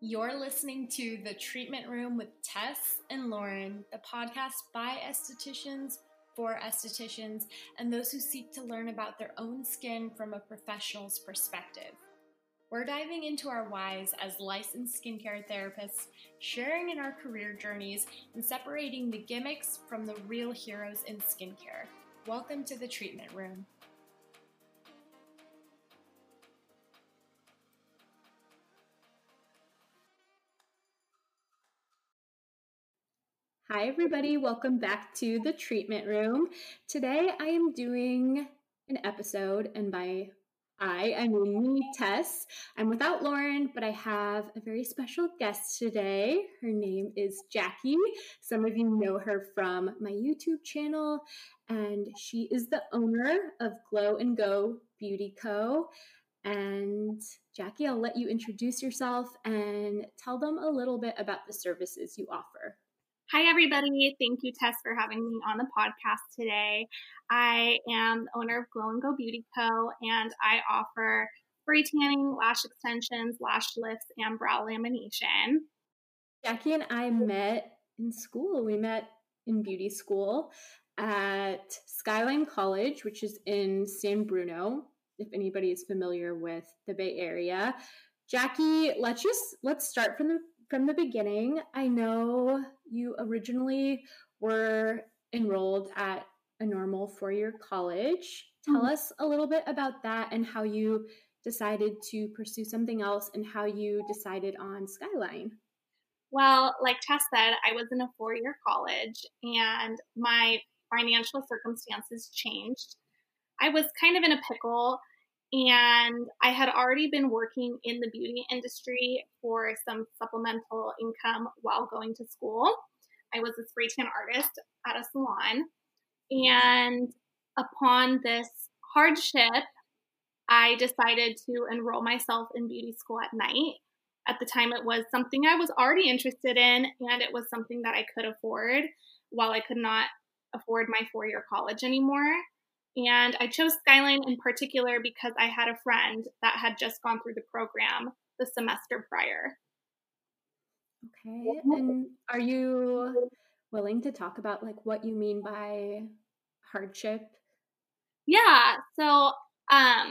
You're listening to The Treatment Room with Tess and Lauren, the podcast by estheticians for estheticians and those who seek to learn about their own skin from a professional's perspective. We're diving into our whys as licensed skincare therapists, sharing in our career journeys, and separating the gimmicks from the real heroes in skincare. Welcome to The Treatment Room. Hi everybody, welcome back to The Treatment Room. Today I am doing an episode, and by I mean me, Tess. I'm without Lauren, but I have a very special guest today. Her name is Jackie. Some of you know her from my YouTube channel, and she is the owner of Glow & Go Beauty Co. And Jackie, I'll let you introduce yourself and tell them a little bit about the services you offer. Hi, everybody. Thank you, Tess, for having me on the podcast today. I am the owner of Glow & Go Beauty Co., and I offer spray tanning, lash extensions, lash lifts, and brow lamination. Jackie and I met in school. We met in beauty school at Skyline College, which is in San Bruno, if anybody is familiar with the Bay Area. Jackie, let's start from the beginning. I know you originally were enrolled at a normal four-year college. Tell us a little bit about that and how you decided to pursue something else and how you decided on Skyline. Well, like Tess said, I was in a four-year college and my financial circumstances changed. I was kind of in a pickle. And I had already been working in the beauty industry for some supplemental income while going to school. I was a spray tan artist at a salon. And upon this hardship, I decided to enroll myself in beauty school at night. At the time, it was something I was already interested in, and it was something that I could afford while I could not afford my four-year college anymore. And I chose Skyline in particular because I had a friend that had just gone through the program the semester prior. Okay. And are you willing to talk about like what you mean by hardship? Yeah. So I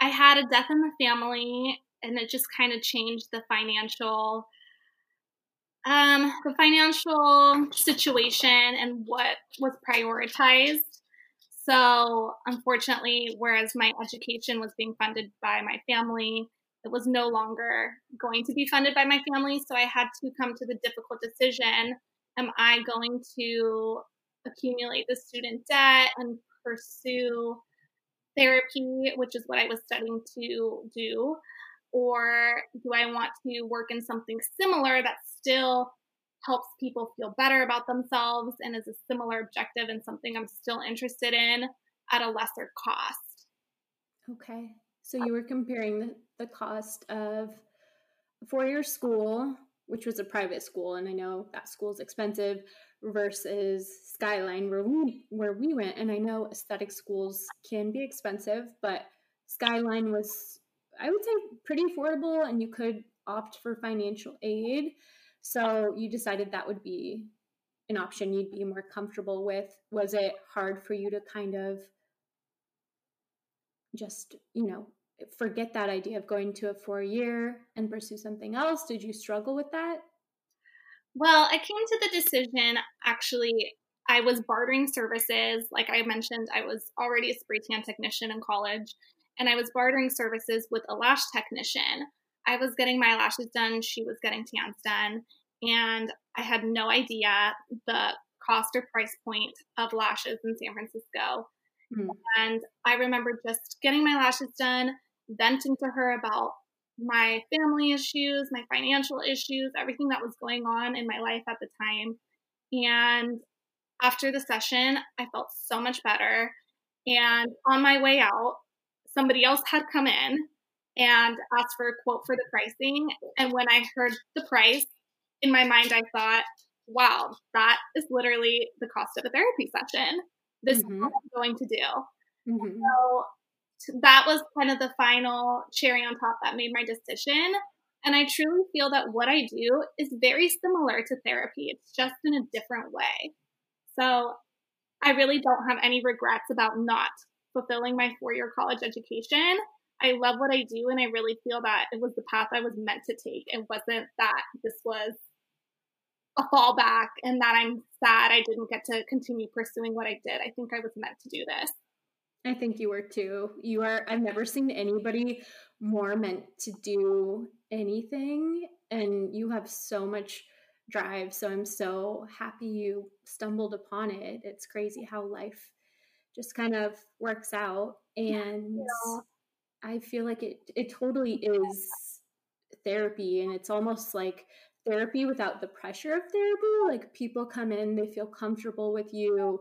had a death in the family, and it just kind of changed the financial situation and what was prioritized. So unfortunately, whereas my education was being funded by my family, it was no longer going to be funded by my family. So I had to come to the difficult decision. Am I going to accumulate the student debt and pursue therapy, which is what I was studying to do? Or do I want to work in something similar that still helps people feel better about themselves and is a similar objective and something I'm still interested in at a lesser cost? Okay. So you were comparing the cost of a four-year school, which was a private school, and I know that school is expensive, versus Skyline where we went. And I know aesthetic schools can be expensive, but Skyline was, I would say, pretty affordable, and you could opt for financial aid. So you decided that would be an option you'd be more comfortable with. Was it hard for you to kind of just, forget that idea of going to a four-year and pursue something else? Did you struggle with that? Well, I came to the decision, actually, I was bartering services. Like I mentioned, I was already a spray tan technician in college, and I was bartering services with a lash technician. I was getting my lashes done, she was getting tans done, and I had no idea the cost or price point of lashes in San Francisco. And I remember just getting my lashes done, venting to her about my family issues, my financial issues, everything that was going on in my life at the time. And after the session, I felt so much better. And on my way out, somebody else had come in and asked for a quote for the pricing. And when I heard the price, in my mind, I thought, wow, that is literally the cost of a therapy session. This is what I'm going to do. So that was kind of the final cherry on top that made my decision And I truly feel that what I do is very similar to therapy. It's just in a different way. So I really don't have any regrets about not fulfilling my 4-year college education. I love what I do, and I really feel that it was the path I was meant to take. It wasn't that this was a fallback and that I'm sad I didn't get to continue pursuing what I did. I think I was meant to do this. I think you were too. You are. I've never seen anybody more meant to do anything, and you have so much drive. So I'm so happy you stumbled upon it. It's crazy how life just kind of works out. And yeah. I feel like it totally is therapy, and it's almost like therapy without the pressure of therapy. Like, people come in, they feel comfortable with you.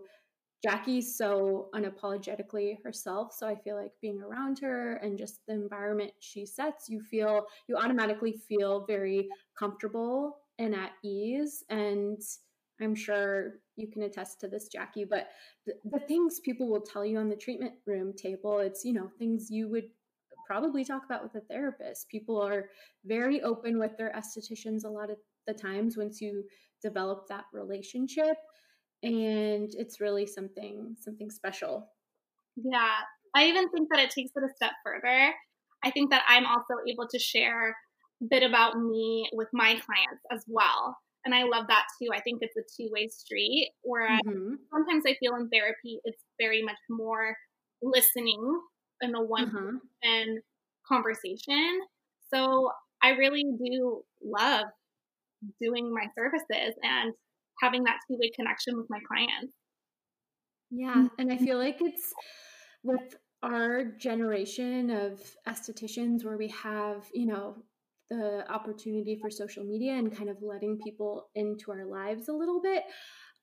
Jackie's so unapologetically herself. So I feel like being around her and just the environment she sets, you automatically feel very comfortable and at ease. And I'm sure you can attest to this, Jackie, but the things people will tell you on the treatment room table, it's, things you would probably talk about with a therapist. People are very open with their estheticians a lot of the times once you develop that relationship. And it's really something special. Yeah. I even think that it takes it a step further. I think that I'm also able to share a bit about me with my clients as well. And I love that too. I think it's a two-way street, whereas sometimes I feel in therapy, it's very much more listening in a one-person conversation. So I really do love doing my services and having that two-way connection with my clients. Yeah. And I feel like it's with our generation of estheticians where we have, the opportunity for social media and kind of letting people into our lives a little bit.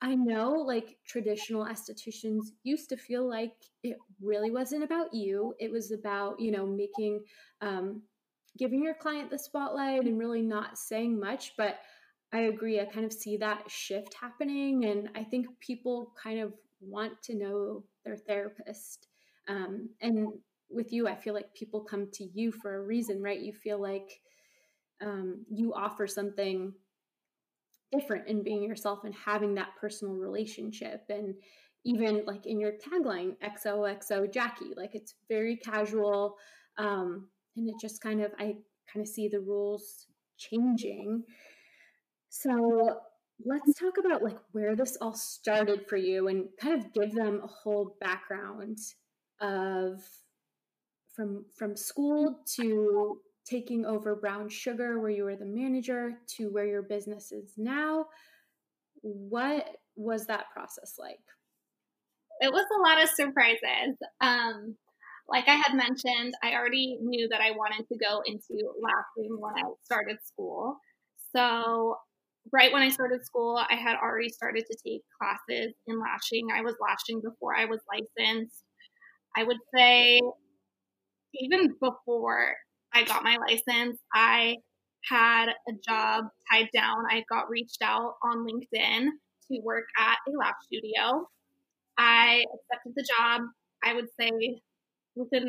I know like traditional estheticians used to feel like it really wasn't about you. It was about, making, giving your client the spotlight and really not saying much, but I agree. I kind of see that shift happening. And I think people kind of want to know their therapist. And with you, I feel like people come to you for a reason, right? You feel like you offer something different in being yourself and having that personal relationship. And even like in your tagline, XOXO Jackie, like it's very casual. And it just kind of, I kind of see the rules changing. So let's talk about like where this all started for you and kind of give them a whole background of from school to taking over Brown Sugar, where you were the manager, to where your business is now. What was that process like? It was a lot of surprises. Like I had mentioned, I already knew that I wanted to go into laughing when I started school. So right when I started school, I had already started to take classes in lashing. I was lashing before I was licensed. I would say even before I got my license, I had a job tied down. I got reached out on LinkedIn to work at a lash studio. I accepted the job, I would say, within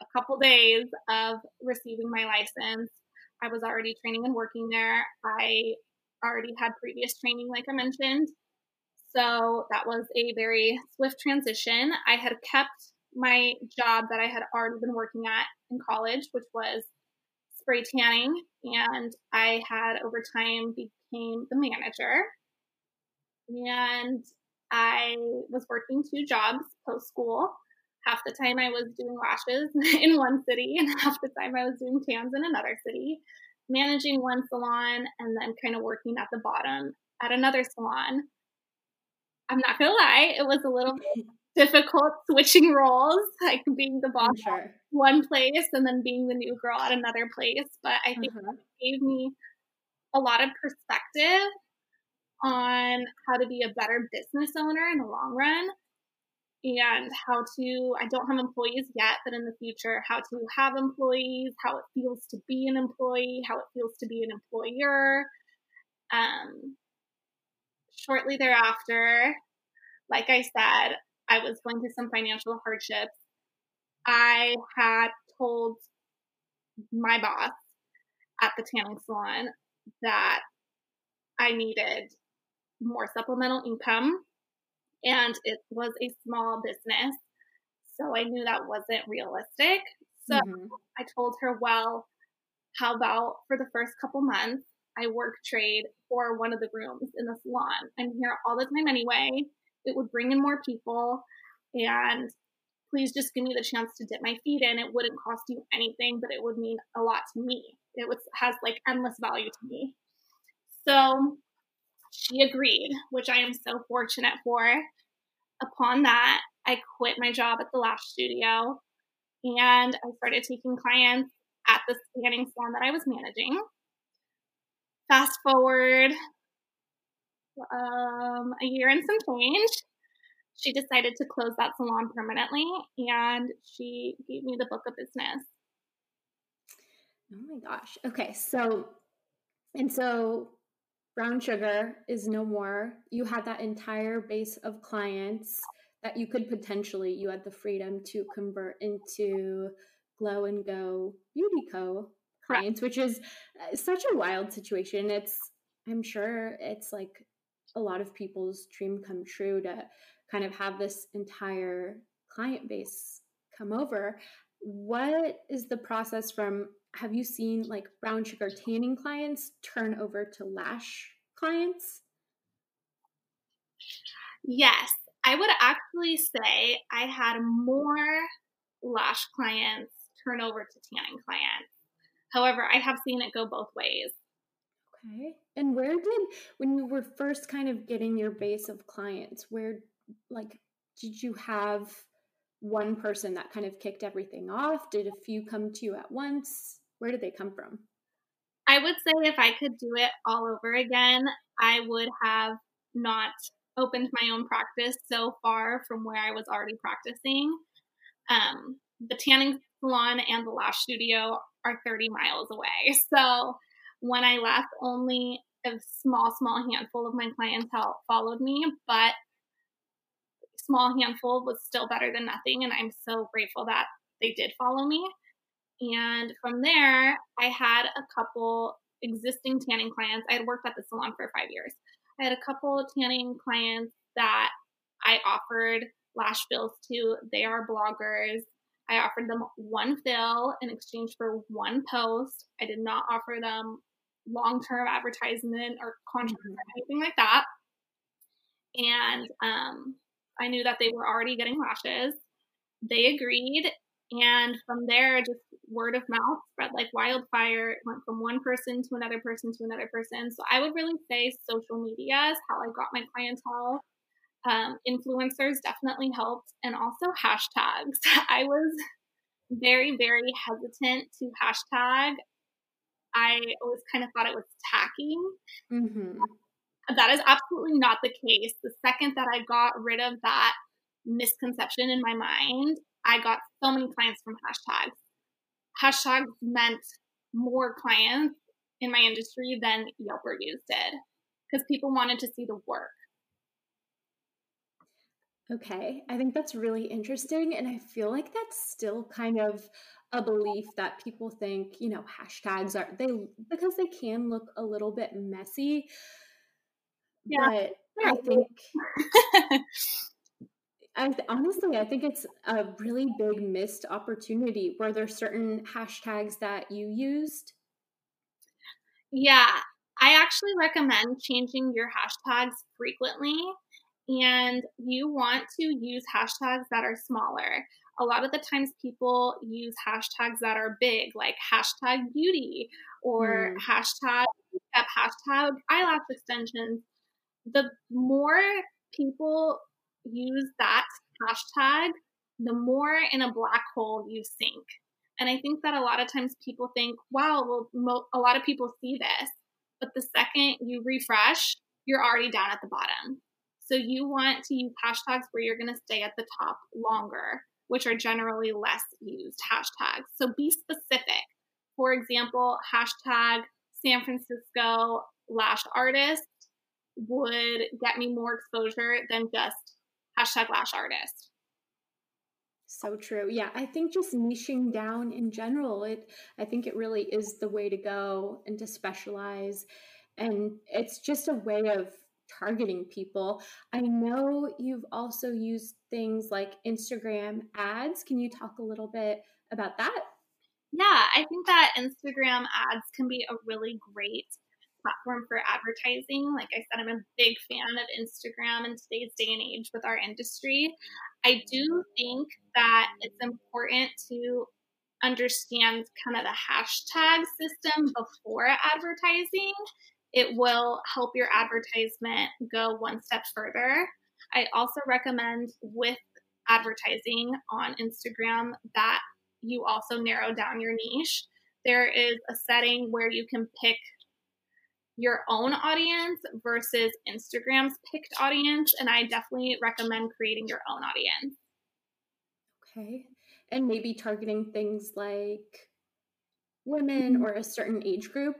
a couple days of receiving my license. I was already training and working there. I already had previous training, like I mentioned. So that was a very swift transition. I had kept my job that I had already been working at in college, which was spray tanning. And I had over time became the manager. And I was working 2 jobs post-school. Half the time I was doing lashes in one city and half the time I was doing tans in another city, managing one salon and then kind of working at the bottom at another salon. I'm not going to lie, it was a little bit difficult switching roles, like being the boss at one place and then being the new girl at another place. But I think that gave me a lot of perspective on how to be a better business owner in the long run. And how to, I don't have employees yet, but in the future, how to have employees, how it feels to be an employee, how it feels to be an employer. Shortly thereafter, like I said, I was going through some financial hardships. I had told my boss at the tanning salon that I needed more supplemental income, and it was a small business, so I knew that wasn't realistic. So I told her, well, how about for the first couple months, I work trade for one of the rooms in the salon. I'm here all the time anyway. It would bring in more people, and please just give me the chance to dip my feet in. It wouldn't cost you anything, but it would mean a lot to me. It was, has like endless value to me. So she agreed, which I am so fortunate for. Upon that, I quit my job at the lash studio, and I started taking clients at the tanning salon that I was managing. Fast forward a year and some change, she decided to close that salon permanently, and she gave me the book of business. Oh my gosh. Okay. So Brown Sugar is no more. You had that entire base of clients that you could potentially, you had the freedom to convert into Glow & Go Beauty Co. clients, which is such a wild situation. I'm sure it's like a lot of people's dream come true to kind of have this entire client base come over. What is the process from, have you seen like Brown Sugar tanning clients turn over to lash clients? Yes, I would actually say I had more lash clients turn over to tanning clients. However, I have seen it go both ways. Okay. And when you were first kind of getting your base of clients, did you have one person that kind of kicked everything off? Did a few come to you at once? Where did they come from? I would say if I could do it all over again, I would have not opened my own practice so far from where I was already practicing. The tanning salon and the lash studio are 30 miles away. So when I left, only a small handful of my clientele followed me, but small handful was still better than nothing. And I'm so grateful that they did follow me. And from there, I had a couple existing tanning clients. I had worked at the salon for 5 years. I had a couple of tanning clients that I offered lash fills to. They are bloggers. I offered them one fill in exchange for one post. I did not offer them long-term advertisement or contract or anything like that. And I knew that they were already getting lashes. They agreed. And from there, just word of mouth spread like wildfire. It went from one person to another person to another person. So I would really say social media is how I got my clientele. Influencers definitely helped, and also hashtags. I was very, very hesitant to hashtag. I always kind of thought it was tacky. That is absolutely not the case. The second that I got rid of that misconception in my mind, I got so many clients from hashtags. Hashtags meant more clients in my industry than Yelp reviews did, because people wanted to see the work. Okay. I think that's really interesting. And I feel like that's still kind of a belief that people think, you know, hashtags are, because they can look a little bit messy. Yeah. But yeah. I think it's a really big missed opportunity. Were there certain hashtags that you used? Yeah. I actually recommend changing your hashtags frequently. And you want to use hashtags that are smaller. A lot of the times people use hashtags that are big, like hashtag beauty or hashtag makeup, hashtag eyelash extensions. The more people use that hashtag, the more in a black hole you sink. And I think that a lot of times people think, wow, well, a lot of people see this. But the second you refresh, you're already down at the bottom. So you want to use hashtags where you're going to stay at the top longer, which are generally less used hashtags. So be specific. For example, hashtag San Francisco lash artist would get me more exposure than just hashtag lash artist. So true. Yeah, I think just niching down in general, I think it really is the way to go, and to specialize. And it's just a way of targeting people. I know you've also used things like Instagram ads. Can you talk a little bit about that? Yeah, I think that Instagram ads can be a really great platform for advertising. Like I said, I'm a big fan of Instagram in today's day and age with our industry. I do think that it's important to understand kind of the hashtag system before advertising. It will help your advertisement go one step further. I also recommend with advertising on Instagram that you also narrow down your niche. There is a setting where you can pick your own audience versus Instagram's picked audience. And I definitely recommend creating your own audience. Okay. And maybe targeting things like women or a certain age group.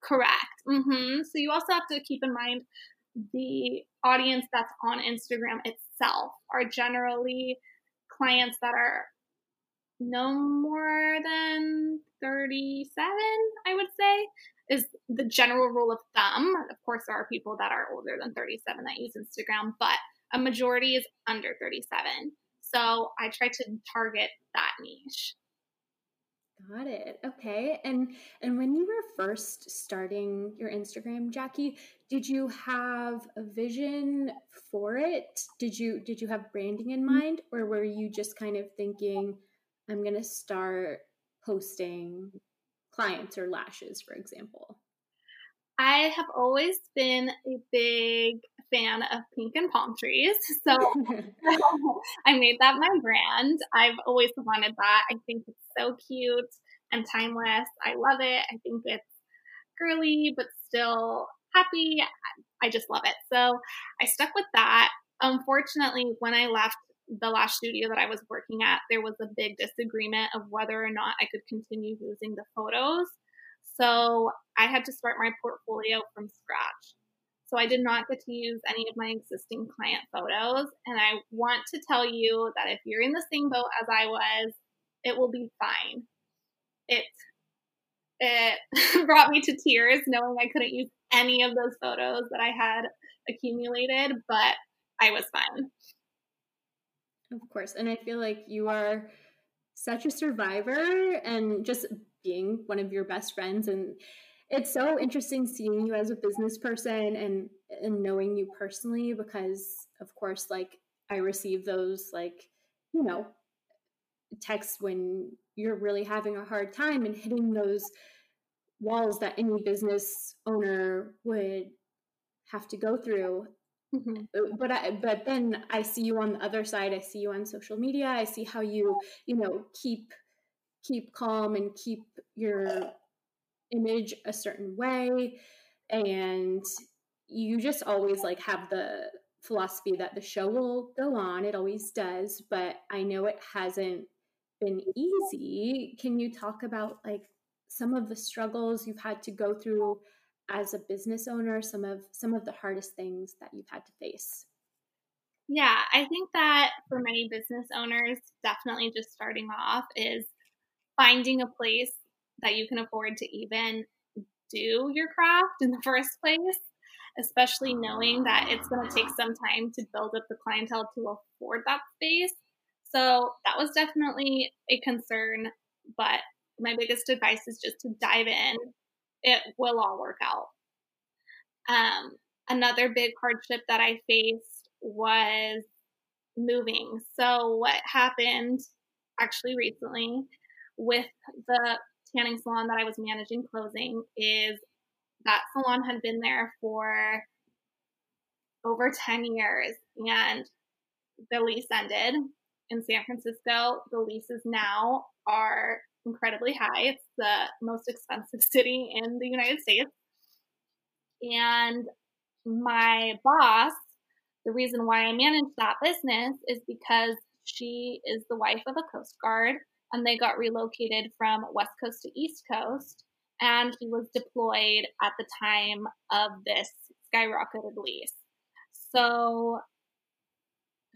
Correct. So you also have to keep in mind the audience that's on Instagram itself are generally clients that are no more than 37, I would say, is the general rule of thumb. Of course, there are people that are older than 37 that use Instagram, but a majority is under 37. So I try to target that niche. Got it. Okay. And when you were first starting your Instagram, Jackie, did you have a vision for it? Did you have branding in mind, or were you just kind of thinking, I'm going to start posting clients or lashes, for example? I have always been a big fan of pink and palm trees. So I made that my brand. I've always wanted that. I think it's so cute and timeless. I love it. I think it's girly, but still happy. I just love it. So I stuck with that. Unfortunately, when I left the lash studio that I was working at, there was a big disagreement of whether or not I could continue using the photos. So I had to start my portfolio from scratch. So I did not get to use any of my existing client photos. And I want to tell you that if you're in the same boat as I was, it will be fine. It brought me to tears knowing I couldn't use any of those photos that I had accumulated, but I was fine. Of course. And I feel like you are such a survivor, and just being one of your best friends. And it's so interesting seeing you as a business person and knowing you personally, because of course, like I receive those, like, you know, texts when you're really having a hard time and hitting those walls that any business owner would have to go through. Mm-hmm. But then I see you on the other side. I see you on social media. I see how you keep calm and keep your image a certain way. And you just always like have the philosophy that the show will go on. It always does, but I know it hasn't been easy. Can you talk about like some of the struggles you've had to go through as a business owner, some of the hardest things that you've had to face? Yeah, I think that for many business owners, definitely just starting off is finding a place that you can afford to even do your craft in the first place, especially knowing that it's going to take some time to build up the clientele to afford that space. So that was definitely a concern, but my biggest advice is just to dive in. It will all work out. Another big hardship that I faced was moving. So what happened actually recently with the tanning salon that I was managing closing is that salon had been there for over 10 years and the lease ended in San Francisco. The leases now are incredibly high. It's the most expensive city in the United States. And my boss, the reason why I manage that business is because she is the wife of a Coast Guard, and they got relocated from West Coast to East Coast. And he was deployed at the time of this skyrocketed lease. So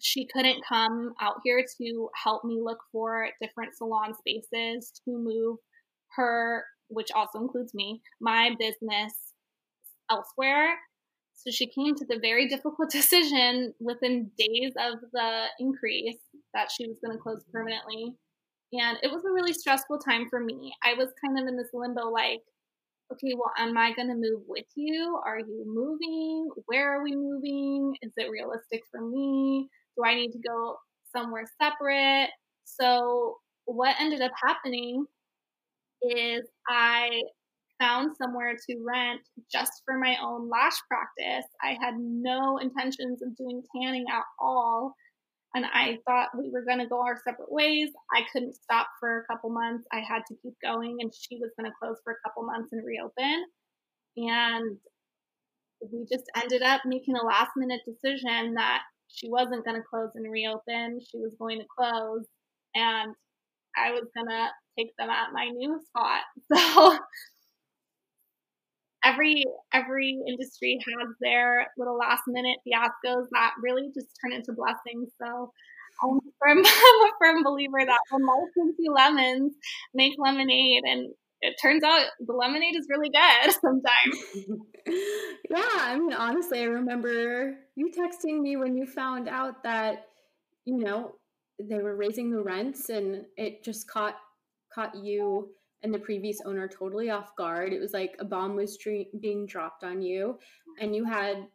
she couldn't come out here to help me look for different salon spaces to move her, which also includes me, my business elsewhere. So she came to the very difficult decision within days of the increase that she was going to close permanently. And it was a really stressful time for me. I was kind of in this limbo, like, okay, well, am I going to move with you? Are you moving? Where are we moving? Is it realistic for me? Do I need to go somewhere separate? So what ended up happening is I found somewhere to rent just for my own lash practice. I had no intentions of doing tanning at all. And I thought we were going to go our separate ways. I couldn't stop for a couple months. I had to keep going, and she was going to close for a couple months and reopen. And we just ended up making a last minute decision that she wasn't going to close and reopen. She was going to close, and I was going to take them at my new spot. So every industry has their little last minute fiascos that really just turn into blessings. So I'm a firm believer that when life gives you lemons, make lemonade. And it turns out the lemonade is really good sometimes. Yeah. I mean, honestly, I remember you texting me when you found out that, you know, they were raising the rents, and it just caught you and the previous owner totally off guard. It was like a bomb was being dropped on you, and you had,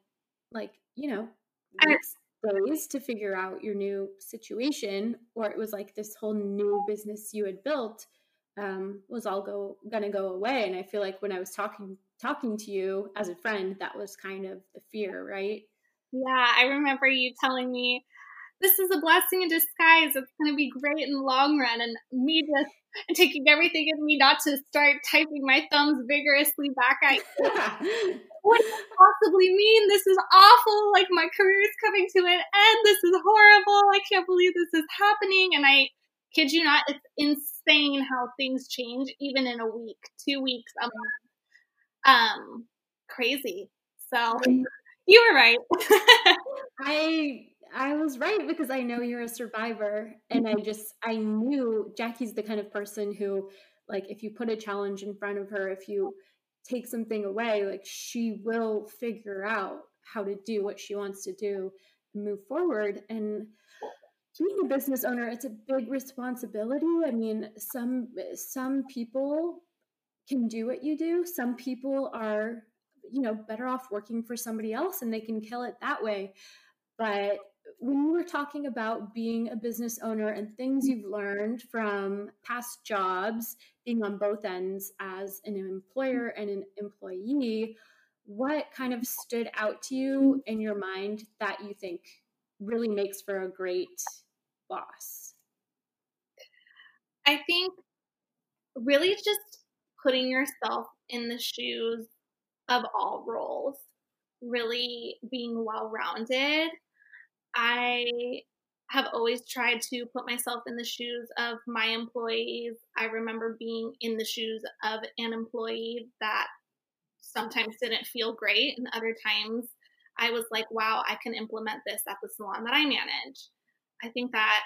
like, you know, days to figure out your new situation, or it was like this whole new business you had built was all gonna go away. And I feel like when I was talking to you as a friend, that was kind of the fear, right? Yeah, I remember you telling me, this is a blessing in disguise. It's going to be great in the long run. And me just taking everything in me not to start typing my thumbs vigorously back at you. What does it possibly mean? This is awful. Like, my career is coming to an end. This is horrible. I can't believe this is happening. And I kid you not, it's insane how things change, even in a week, 2 weeks, a month. Crazy. So you were right. I was right, because I know you're a survivor, and I knew Jackie's the kind of person who, like, if you put a challenge in front of her, if you take something away, like, she will figure out how to do what she wants to do and move forward. And being a business owner, it's a big responsibility. I mean, some people can do what you do. Some people are, you know, better off working for somebody else, and they can kill it that way. But when we were talking about being a business owner and things you've learned from past jobs, being on both ends as an employer and an employee, what kind of stood out to you in your mind that you think really makes for a great boss? I think really just putting yourself in the shoes of all roles, really being well-rounded. I have always tried to put myself in the shoes of my employees. I remember being in the shoes of an employee that sometimes didn't feel great, and other times I was like, wow, I can implement this at the salon that I manage. I think that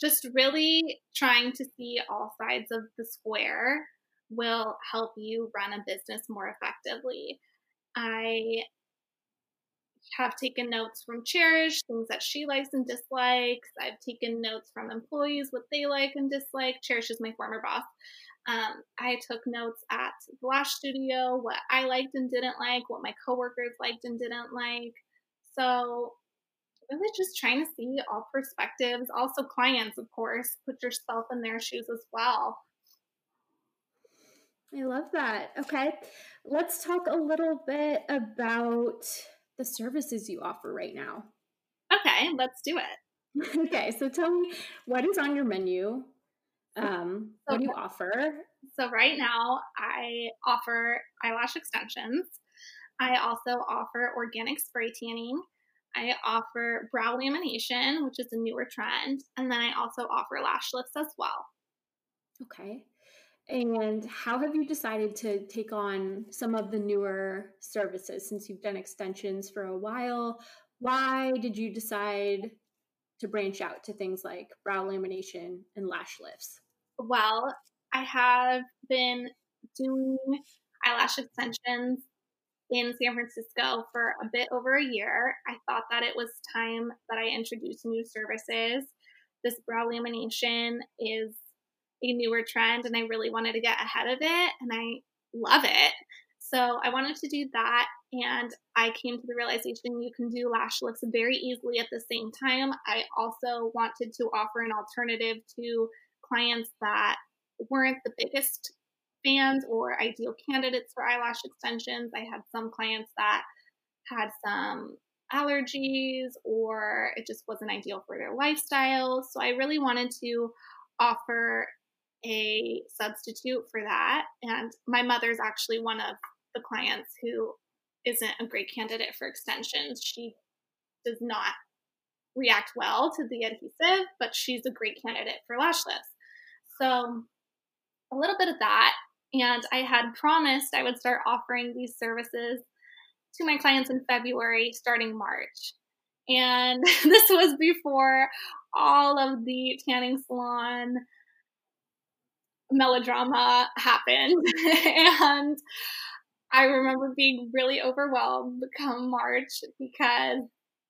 just really trying to see all sides of the square will help you run a business more effectively. I have taken notes from Cherish, things that she likes and dislikes. I've taken notes from employees, what they like and dislike. Cherish is my former boss. I took notes at the lash studio, what I liked and didn't like, what my coworkers liked and didn't like. So really just trying to see all perspectives, also clients, of course, put yourself in their shoes as well. I love that. Okay. Let's talk a little bit about the services you offer right now. Okay, let's do it. Okay, so tell me, what is on your menu? What do you offer? So right now I offer eyelash extensions. I also offer organic spray tanning. I offer brow lamination, which is a newer trend. And then I also offer lash lifts as well. Okay. And how have you decided to take on some of the newer services since you've done extensions for a while? Why did you decide to branch out to things like brow lamination and lash lifts? Well, I have been doing eyelash extensions in San Francisco for a bit over a year. I thought that it was time that I introduced new services. This brow lamination is a newer trend, and I really wanted to get ahead of it, and I love it. So I wanted to do that, and I came to the realization you can do lash lifts very easily at the same time. I also wanted to offer an alternative to clients that weren't the biggest fans or ideal candidates for eyelash extensions. I had some clients that had some allergies, or it just wasn't ideal for their lifestyle. So I really wanted to offer a substitute for that. And my mother's actually one of the clients who isn't a great candidate for extensions. She does not react well to the adhesive, but she's a great candidate for lash lifts. So a little bit of that. And I had promised I would start offering these services to my clients in February, starting March. And this was before all of the tanning salon melodrama happened. And I remember being really overwhelmed come March because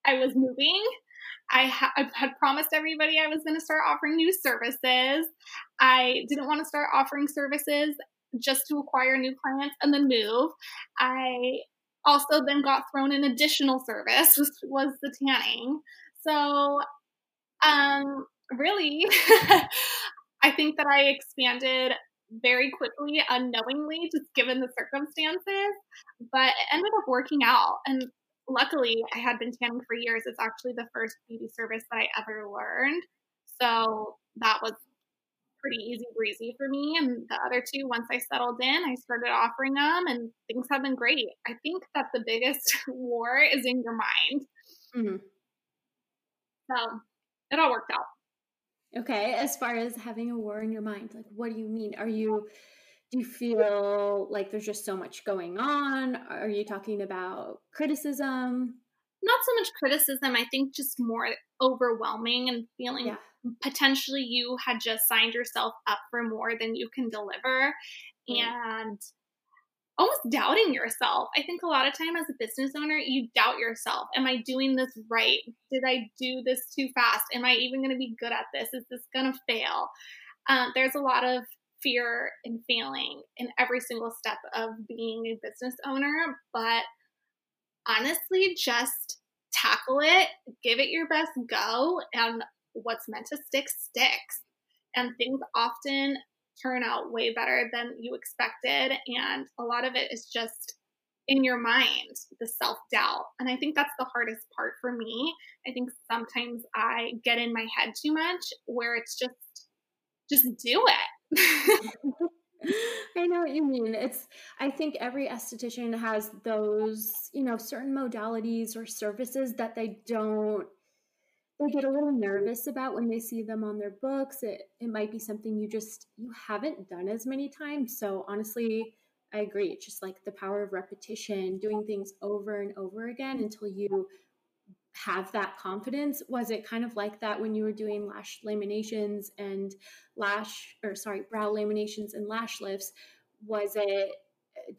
I was moving. I had promised everybody I was going to start offering new services. I didn't want to start offering services just to acquire new clients and then move. I also then got thrown an additional service, which was the tanning. So really, I think that I expanded very quickly, unknowingly, just given the circumstances, but it ended up working out. And luckily, I had been tanning for years. It's actually the first beauty service that I ever learned. So that was pretty easy breezy for me. And the other two, once I settled in, I started offering them, and things have been great. I think that the biggest war is in your mind. Mm-hmm. So it all worked out. Okay. As far as having a war in your mind, like, what do you mean? Do you feel like there's just so much going on? Are you talking about criticism? Not so much criticism. I think just more overwhelming and feeling potentially you had just signed yourself up for more than you can deliver, and almost doubting yourself. I think a lot of time as a business owner, you doubt yourself. Am I doing this right? Did I do this too fast? Am I even going to be good at this? Is this going to fail? There's a lot of fear and failing in every single step of being a business owner, but honestly, just tackle it, give it your best go, and what's meant to stick, sticks. And things often turn out way better than you expected. And a lot of it is just in your mind, the self-doubt. And I think that's the hardest part for me. I think sometimes I get in my head too much where it's just do it. I know what you mean. I think every esthetician has those, certain modalities or services that they get a little nervous about when they see them on their books. It might be something you haven't done as many times. So honestly, I agree. It's just like the power of repetition, doing things over and over again until you have that confidence. Was it kind of like that when you were doing brow laminations and lash lifts?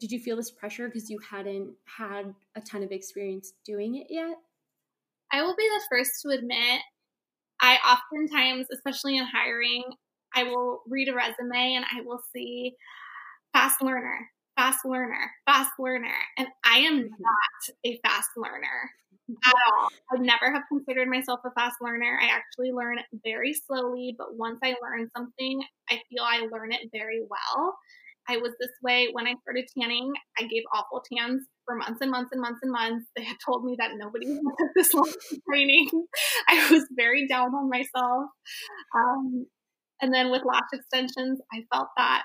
Did you feel this pressure because you hadn't had a ton of experience doing it yet? I will be the first to admit, I oftentimes, especially in hiring, I will read a resume and I will see fast learner. And I am not a fast learner at all. I would never have considered myself a fast learner. I actually learn very slowly, but once I learn something, I feel I learn it very well. I was this way when I started tanning. I gave awful tans for months and months and months and months. They had told me that nobody wanted this long training. I was very down on myself. And then with lash extensions, I felt that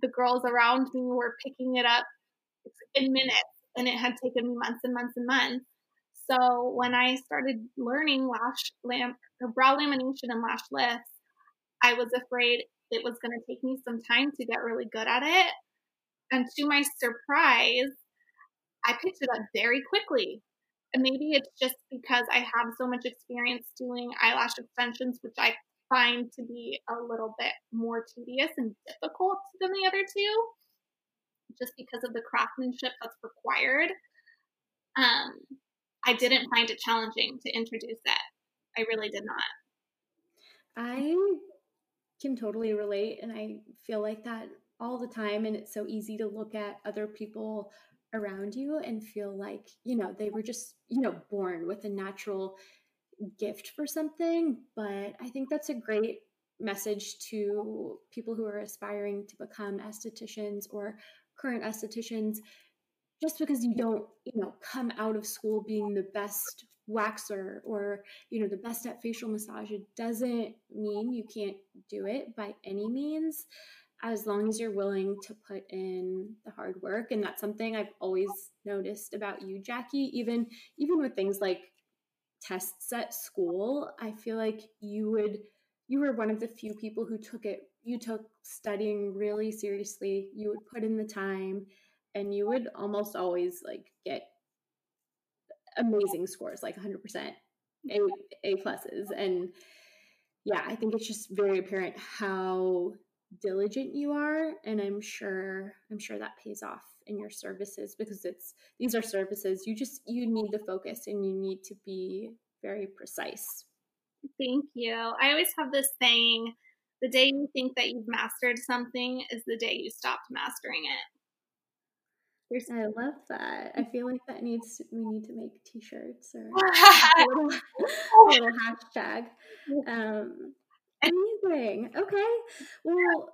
the girls around me were picking it up in minutes, and it had taken me months and months and months. So when I started learning brow lamination and lash lifts, I was afraid it was going to take me some time to get really good at it. And to my surprise, I picked it up very quickly. And maybe it's just because I have so much experience doing eyelash extensions, which I find to be a little bit more tedious and difficult than the other two, just because of the craftsmanship that's required. I didn't find it challenging to introduce it. I really did not. I can totally relate, and I feel like that all the time, and it's so easy to look at other people around you and feel like, you know, they were just, you know, born with a natural gift for something. But I think that's a great message to people who are aspiring to become estheticians or current estheticians. Just because you don't, you know, come out of school being the best waxer or, you know, the best at facial massage, it doesn't mean you can't do it by any means, as long as you're willing to put in the hard work. And that's something I've always noticed about you, Jackie, even with things like tests at school. I feel like you were one of the few people who took studying really seriously. You would put in the time, and you would almost always like get amazing scores, like 100%, A pluses. And yeah, I think it's just very apparent how diligent you are, and I'm sure that pays off in your services, because these are services you need the focus, and you need to be very precise. Thank you. I always have this saying, the day you think that you've mastered something is the day you stopped mastering it. I love that. I feel like that we need to make t-shirts or a little hashtag. Amazing. Okay. Well,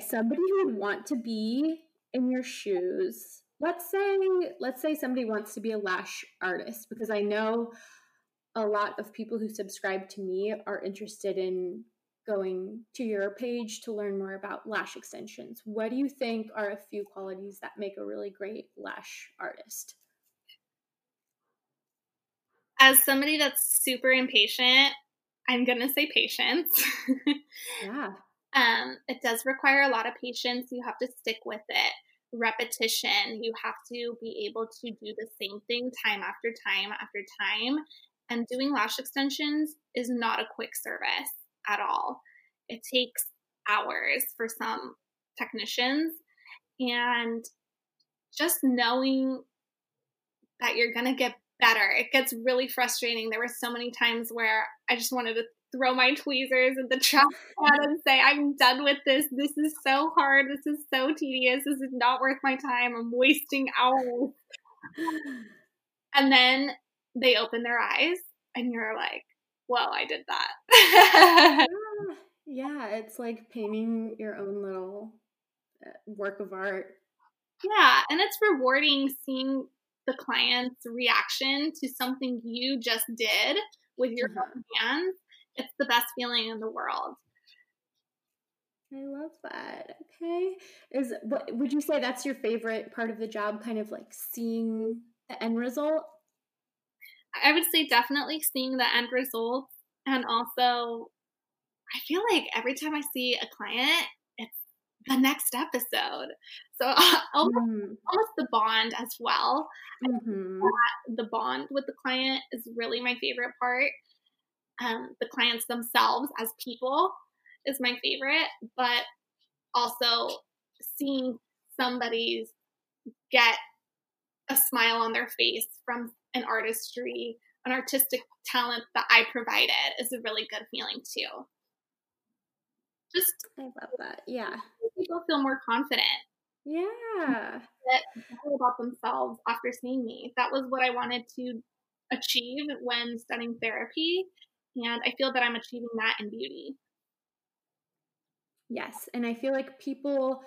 somebody who would want to be in your shoes, let's say somebody wants to be a lash artist, because I know a lot of people who subscribe to me are interested in going to your page to learn more about lash extensions. What do you think are a few qualities that make a really great lash artist? As somebody that's super impatient, I'm going to say patience. Yeah. It does require a lot of patience. You have to stick with it. Repetition. You have to be able to do the same thing time after time after time. And doing lash extensions is not a quick service at all. It takes hours for some technicians. And just knowing that you're going to get better. It gets really frustrating. There were so many times where I just wanted to throw my tweezers at the tripod and say, I'm done with this. This is so hard. This is so tedious. This is not worth my time. I'm wasting hours. And then they open their eyes and you're like, well, I did that. Yeah, it's like painting your own little work of art. Yeah, and it's rewarding seeing the client's reaction to something you just did with your own hands. It's the best feeling in the world. I love that. Okay. Would you say that's your favorite part of the job, kind of like seeing the end result? I would say definitely seeing the end result. And also, I feel like every time I see a client, it's the next episode. So almost the bond as well. Mm-hmm. The bond with the client is really my favorite part. The clients themselves as people is my favorite, but also seeing somebody get a smile on their face from an artistic talent that I provided is a really good feeling too. Just I love that. Yeah. People feel more confident. Yeah. About themselves after seeing me. That was what I wanted to achieve when studying therapy. And I feel that I'm achieving that in beauty. Yes. And I feel like people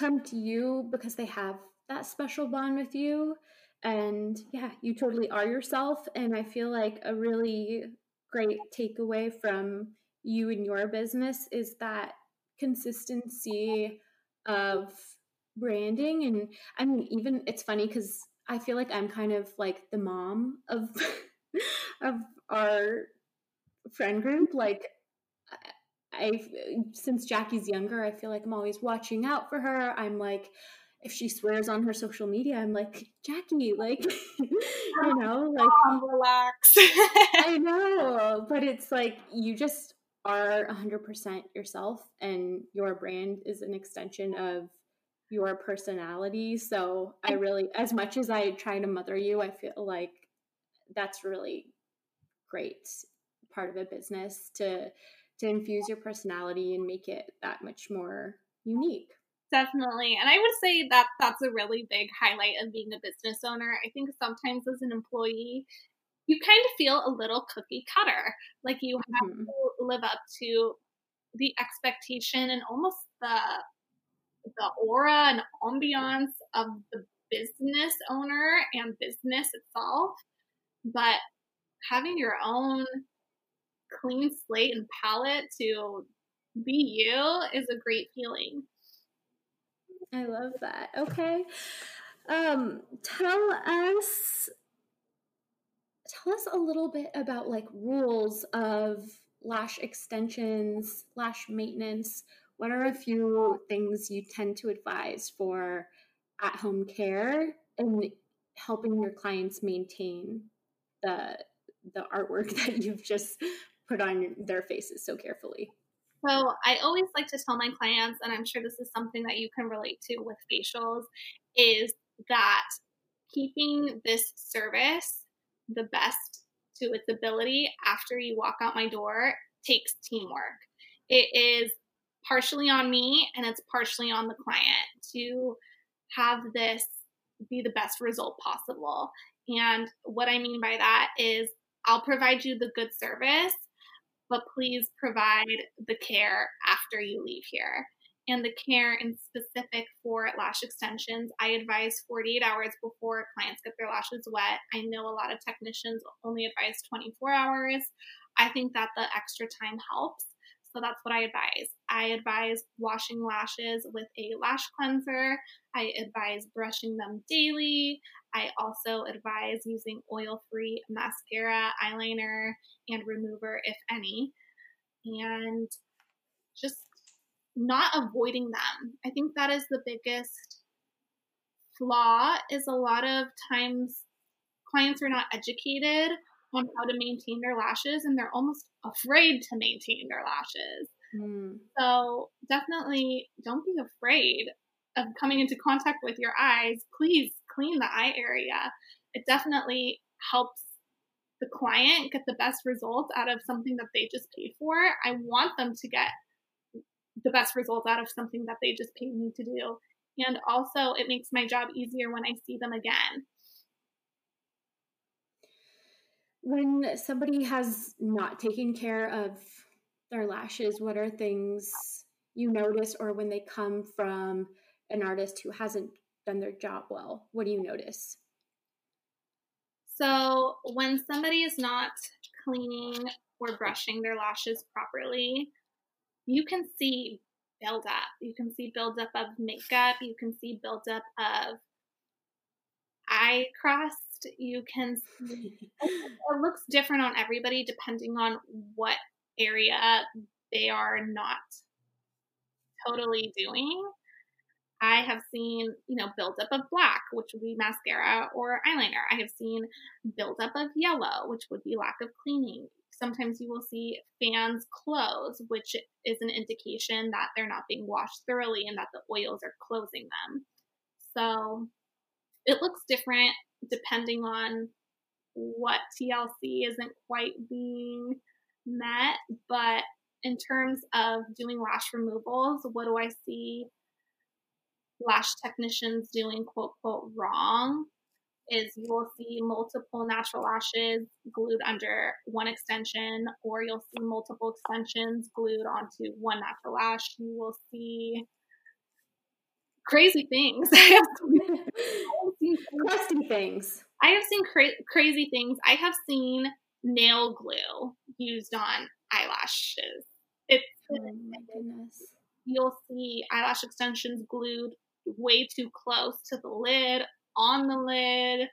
come to you because they have that special bond with you. And yeah, you totally are yourself. And I feel like a really great takeaway from you and your business is that consistency of branding. And I mean, even it's funny because I feel like I'm kind of like the mom of our friend group. Like since Jackie's younger, I feel like I'm always watching out for her. I'm like if she swears on her social media, I'm like, Jackie, like, you know, like, relax. I know, but it's like, you just are 100% yourself, and your brand is an extension of your personality. So I really, as much as I try to mother you, I feel like that's really great part of a business to infuse your personality and make it that much more unique. Definitely. And I would say that that's a really big highlight of being a business owner. I think sometimes as an employee, you kind of feel a little cookie cutter, like you have to live up to the expectation and almost the aura and ambiance of the business owner and business itself. But having your own clean slate and palette to be you is a great feeling. I love that. Okay. Tell us a little bit about like rules of lash extensions, lash maintenance. What are a few things you tend to advise for at-home care and helping your clients maintain the artwork that you've just put on their faces so carefully? So I always like to tell my clients, and I'm sure this is something that you can relate to with facials, is that keeping this service the best to its ability after you walk out my door takes teamwork. It is partially on me and it's partially on the client to have this be the best result possible. And what I mean by that is I'll provide you the good service, but please provide the care after you leave here. And the care in specific for lash extensions, I advise 48 hours before clients get their lashes wet. I know a lot of technicians only advise 24 hours. I think that the extra time helps. So that's what I advise. I advise washing lashes with a lash cleanser. I advise brushing them daily. I also advise using oil-free mascara, eyeliner, and remover, if any, and just not avoiding them. I think that is the biggest flaw, is a lot of times clients are not educated on how to maintain their lashes, and they're almost afraid to maintain their lashes. So definitely don't be afraid of coming into contact with your eyes. Please clean the eye area. It definitely helps the client get the best results out of something that they just paid for. I want them to get the best results out of something that they just paid me to do. And also it makes my job easier when I see them again. When somebody has not taken care of their lashes, what are things you notice, or when they come from an artist who hasn't done their job well, what do you notice? So when somebody is not cleaning or brushing their lashes properly, you can see buildup. You can see buildup of makeup. You can see buildup of eye crust. You can see, it looks different on everybody depending on what area they are not totally doing. I have seen, you know, buildup of black, which would be mascara or eyeliner. I have seen buildup of yellow, which would be lack of cleaning. Sometimes you will see fans close, which is an indication that they're not being washed thoroughly and that the oils are closing them. So it looks different depending on what TLC isn't quite being met. But in terms of doing lash removals, what do I see lash technicians doing quote quote wrong is you will see multiple natural lashes glued under one extension, or you'll see multiple extensions glued onto one natural lash. You will see crazy things. I have seen crazy things. I have seen nail glue used on eyelashes. It's oh my goodness. You'll see eyelash extensions glued way too close to the lid, on the lid.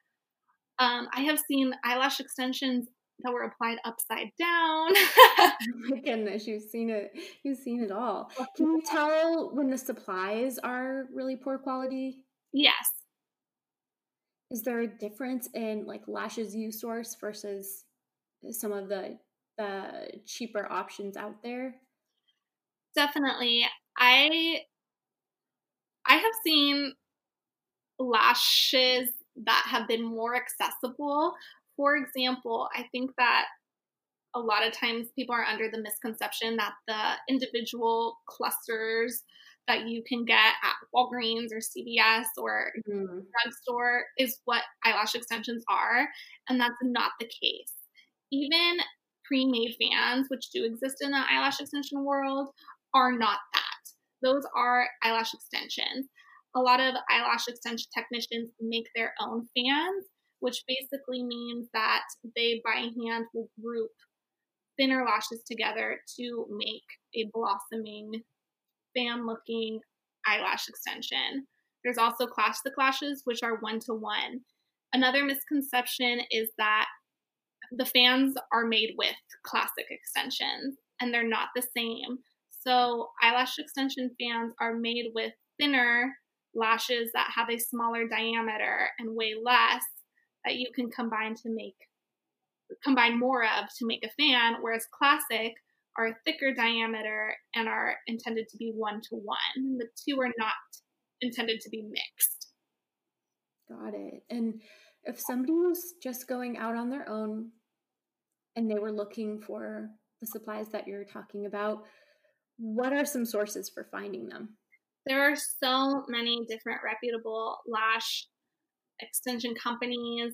I have seen eyelash extensions that were applied upside down. Oh my goodness, you've seen it all. Can you tell when the supplies are really poor quality? Yes. Is there a difference in like lashes you source versus some of the cheaper options out there? Definitely. I have seen lashes that have been more accessible. For example, I think that a lot of times people are under the misconception that the individual clusters that you can get at Walgreens or CVS or drugstore is what eyelash extensions are, and that's not the case. Even pre-made fans, which do exist in the eyelash extension world, are not that. Those are eyelash extensions. A lot of eyelash extension technicians make their own fans, which basically means that they by hand will group thinner lashes together to make a blossoming, fan-looking eyelash extension. There's also classic lashes, which are one-to-one. Another misconception is that the fans are made with classic extensions, and they're not the same. So eyelash extension fans are made with thinner lashes that have a smaller diameter and weigh less, that you can combine more of to make a fan, whereas classic are a thicker diameter and are intended to be one-to-one. The two are not intended to be mixed. Got it. And if somebody was just going out on their own and they were looking for the supplies that you're talking about, what are some sources for finding them? There are so many different reputable lash extension companies,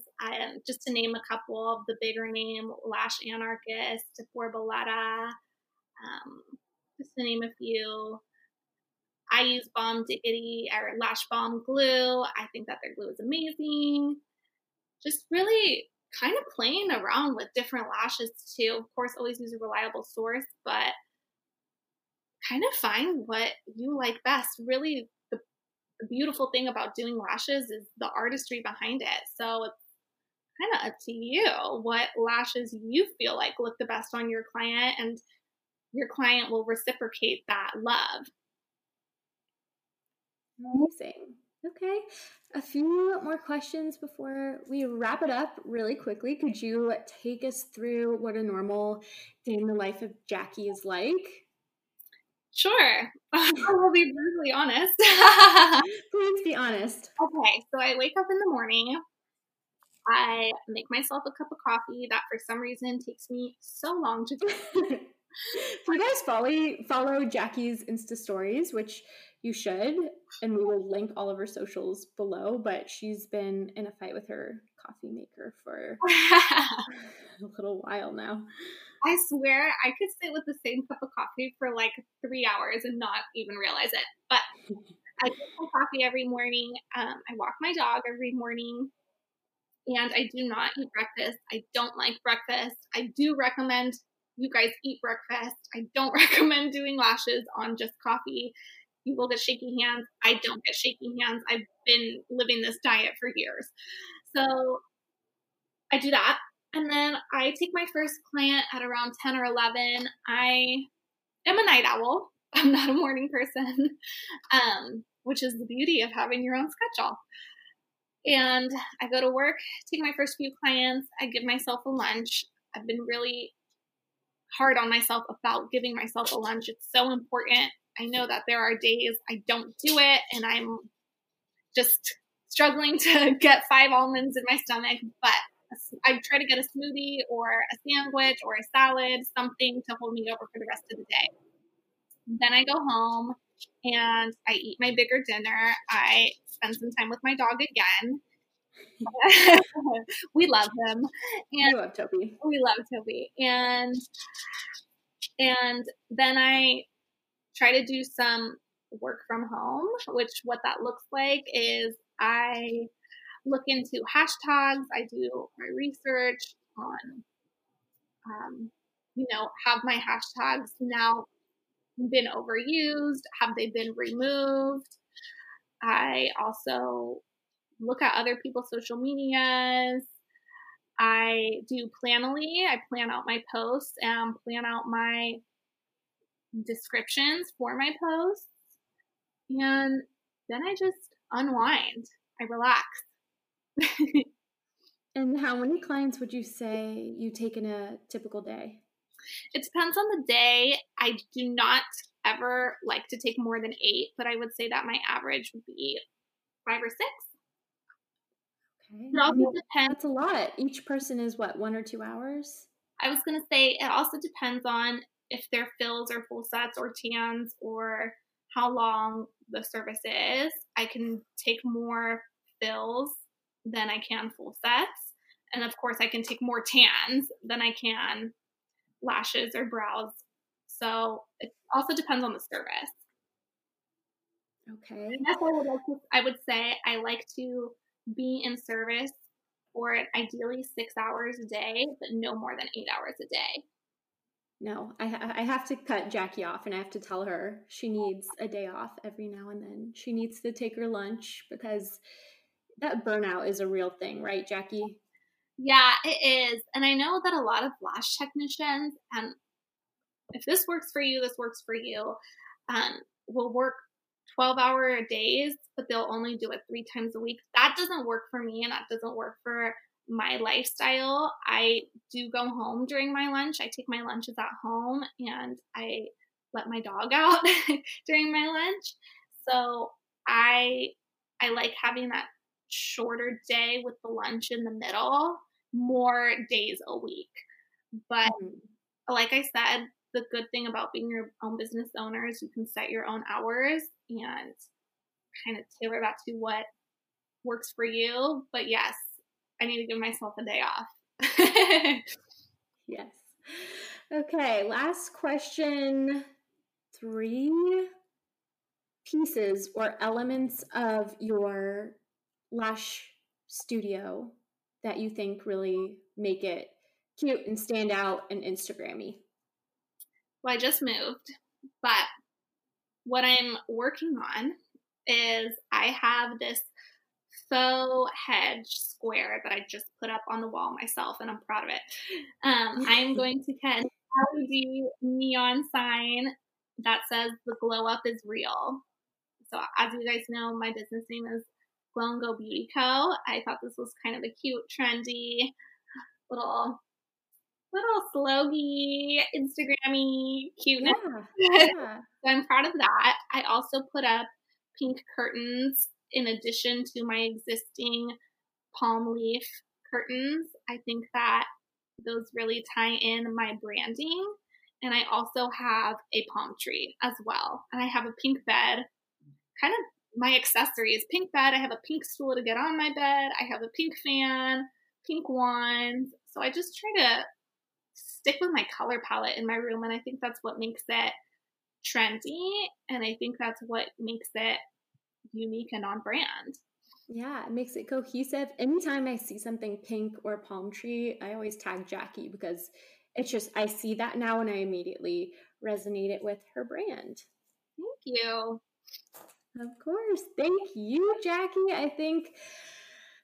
just to name a couple of the bigger name, Lash Anarchist, DeForboletta, just to name a few. I use Lash Balm Glue. I think that their glue is amazing. Just really kind of playing around with different lashes too. Of course, always use a reliable source, but kind of find what you like best. Really, the beautiful thing about doing lashes is the artistry behind it. So it's kind of up to you what lashes you feel like look the best on your client, and your client will reciprocate that love. Amazing. Okay. A few more questions before we wrap it up really quickly. Could you take us through what a normal day in the life of Jackie is like? Sure. I will be brutally honest. Please be honest. Okay. So I wake up in the morning. I make myself a cup of coffee that for some reason takes me so long to do. If you guys follow Jackie's Insta stories, which you should, and we will link all of her socials below, but she's been in a fight with her coffee maker for a little while now. I swear I could sit with the same cup of coffee for like 3 hours and not even realize it. But I drink my coffee every morning. I walk my dog every morning, and I do not eat breakfast. I don't like breakfast. I do recommend you guys eat breakfast. I don't recommend doing lashes on just coffee. You will get shaky hands. I don't get shaky hands. I've been living this diet for years. So I do that. And then I take my first client at around 10 or 11. I am a night owl. I'm not a morning person, which is the beauty of having your own schedule. And I go to work, take my first few clients. I give myself a lunch. I've been really hard on myself about giving myself a lunch. It's so important. I know that there are days I don't do it, and I'm just struggling to get 5 almonds in my stomach, but I try to get a smoothie or a sandwich or a salad, something to hold me over for the rest of the day. Then I go home and I eat my bigger dinner. I spend some time with my dog again. We love him. And we love Toby. And then I try to do some work from home, which what that looks like is I look into hashtags. I do my research on, have my hashtags now been overused? Have they been removed? I also look at other people's social medias. I do Planoly. I plan out my posts and plan out my descriptions for my posts. And then I just unwind. I relax. And how many clients would you say you take in a typical day? It depends on the day. I do not ever like to take more than 8, but I would say that my average would be 5 or 6. Okay. It also depends. That's a lot. Each person is what, 1 or 2 hours? I was going to say it also depends on if they're fills or full sets or tans or how long the service is. I can take more fills than I can full sets. And of course I can take more tans than I can lashes or brows. So it also depends on the service. Okay. I would say I like to be in service for ideally 6 hours a day, but no more than 8 hours a day. No, I have to cut Jackie off, and I have to tell her she needs a day off every now and then. She needs to take her lunch because that burnout is a real thing, right, Jackie? Yeah, it is. And I know that a lot of lash technicians, and if this works for you, this works for you, will work 12-hour days, but they'll only do it 3 times a week. That doesn't work for me, and that doesn't work for my lifestyle. I do go home during my lunch. I take my lunches at home, and I let my dog out during my lunch. So I like having that shorter day with the lunch in the middle, more days a week. But like I said, the good thing about being your own business owner is you can set your own hours and kind of tailor that to what works for you. But yes, I need to give myself a day off. Yes. Okay. Last question. 3 pieces or elements of your lash studio that you think really make it cute and stand out and Instagram-y. Well, I just moved, but what I'm working on is I have this faux hedge square that I just put up on the wall myself, and I'm proud of it. I'm going to get an LED neon sign that says the glow up is real. So as you guys know, my business name is Glow & Go Beauty Co. I thought this was kind of a cute, trendy, little sloggy, Instagram-y cuteness. Yeah, yeah. So I'm proud of that. I also put up pink curtains in addition to my existing palm leaf curtains. I think that those really tie in my branding. And I also have a palm tree as well. And I have a pink bed, kind of my accessories, pink bed. I have a pink stool to get on my bed. I have a pink fan, pink wands. So I just try to stick with my color palette in my room. And I think that's what makes it trendy. And I think that's what makes it unique and on brand. Yeah, it makes it cohesive. Anytime I see something pink or palm tree, I always tag Jackie because it's just, I see that now and I immediately resonate it with her brand. Thank you. Of course. Thank you, Jackie. I think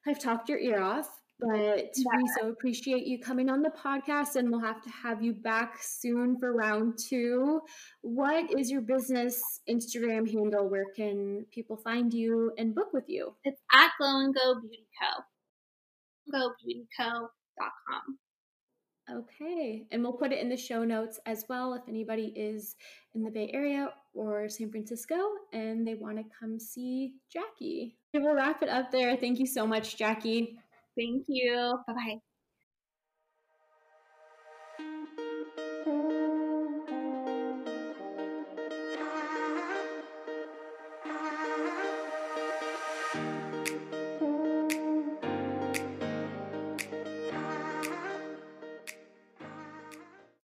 I've talked your ear off, but we so appreciate you coming on the podcast, and we'll have to have you back soon for round 2. What is your business Instagram handle? Where can people find you and book with you? It's at Glow & Go Beauty Co. GoBeautyCo.com. Okay. And we'll put it in the show notes as well if anybody is in the Bay Area or San Francisco and they want to come see Jackie. We'll wrap it up there. Thank you so much, Jackie. Thank you. Bye-bye.